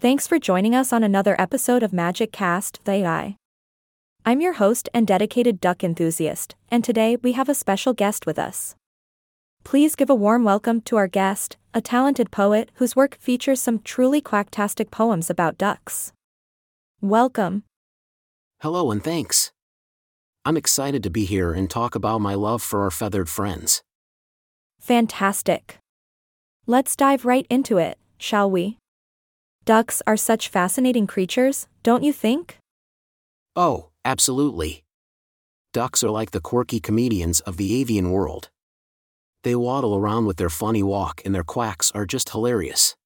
Thanks for joining us on another episode of MagicCast, the AI. I'm your host and dedicated duck enthusiast, and today we have a special guest with us. Please give a warm welcome to our guest, a talented poet whose work features some truly quacktastic poems about ducks. Welcome. Hello and thanks. I'm excited to be here and talk about my love for our feathered friends. Fantastic. Let's dive right into it, shall we? Ducks are such fascinating creatures, don't you think? Oh, absolutely. Ducks are like the quirky comedians of the avian world. They waddle around with their funny walk and their quacks are just hilarious.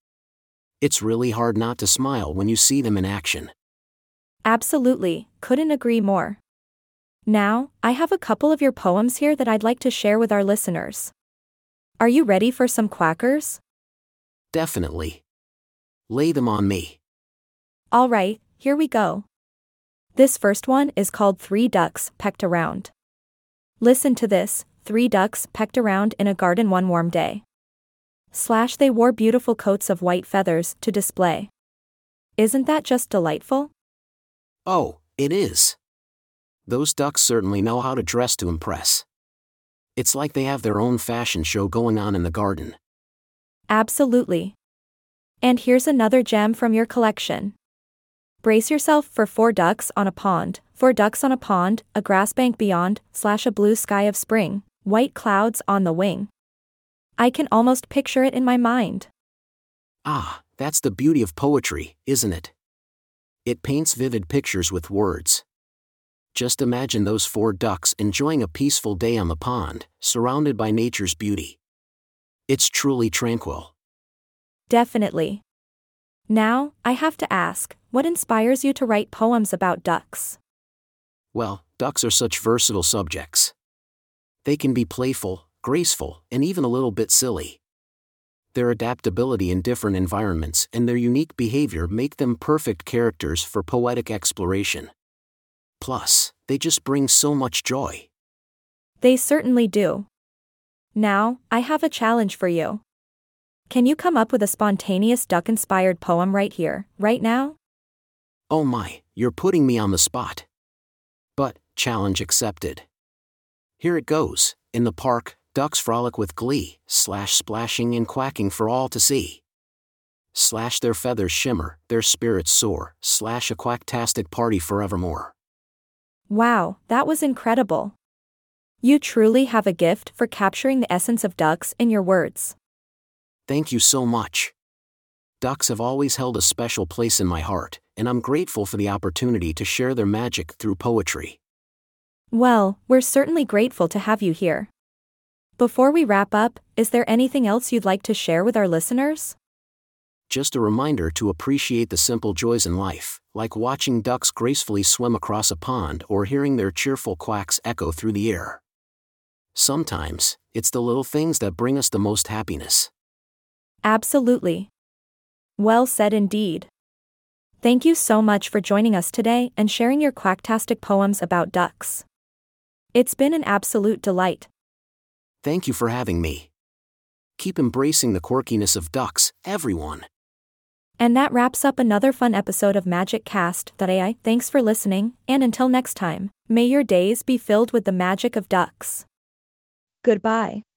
It's really hard not to smile when you see them in action. Absolutely, couldn't agree more. Now, I have a couple of your poems here that I'd like to share with our listeners. Are you ready for some quackers? Definitely. Lay them on me. All right, here we go. This first one is called Three Ducks Pecked Around. Listen to this, three ducks pecked around in a garden one warm day. / they wore beautiful coats of white feathers to display. Isn't that just delightful? Oh, it is. Those ducks certainly know how to dress to impress. It's like they have their own fashion show going on in the garden. Absolutely. And here's another gem from your collection. Brace yourself for four ducks on a pond, a grass bank beyond, / a blue sky of spring, white clouds on the wing. I can almost picture it in my mind. Ah, that's the beauty of poetry, isn't it? It paints vivid pictures with words. Just imagine those four ducks enjoying a peaceful day on the pond, surrounded by nature's beauty. It's truly tranquil. Definitely. Now, I have to ask, what inspires you to write poems about ducks? Well, ducks are such versatile subjects. They can be playful, graceful, and even a little bit silly. Their adaptability in different environments and their unique behavior make them perfect characters for poetic exploration. Plus, they just bring so much joy. They certainly do. Now, I have a challenge for you. Can you come up with a spontaneous duck-inspired poem right here, right now? Oh my, you're putting me on the spot. But, challenge accepted. Here it goes. In the park, ducks frolic with glee, / splashing and quacking for all to see. / their feathers shimmer, their spirits soar, / a quacktastic party forevermore. Wow, that was incredible. You truly have a gift for capturing the essence of ducks in your words. Thank you so much. Ducks have always held a special place in my heart, and I'm grateful for the opportunity to share their magic through poetry. Well, we're certainly grateful to have you here. Before we wrap up, is there anything else you'd like to share with our listeners? Just a reminder to appreciate the simple joys in life, like watching ducks gracefully swim across a pond or hearing their cheerful quacks echo through the air. Sometimes, it's the little things that bring us the most happiness. Absolutely. Well said indeed. Thank you so much for joining us today and sharing your quacktastic poems about ducks. It's been an absolute delight. Thank you for having me. Keep embracing the quirkiness of ducks, everyone. And that wraps up another fun episode of MagicCast.ai. Thanks for listening, and until next time, may your days be filled with the magic of ducks. Goodbye.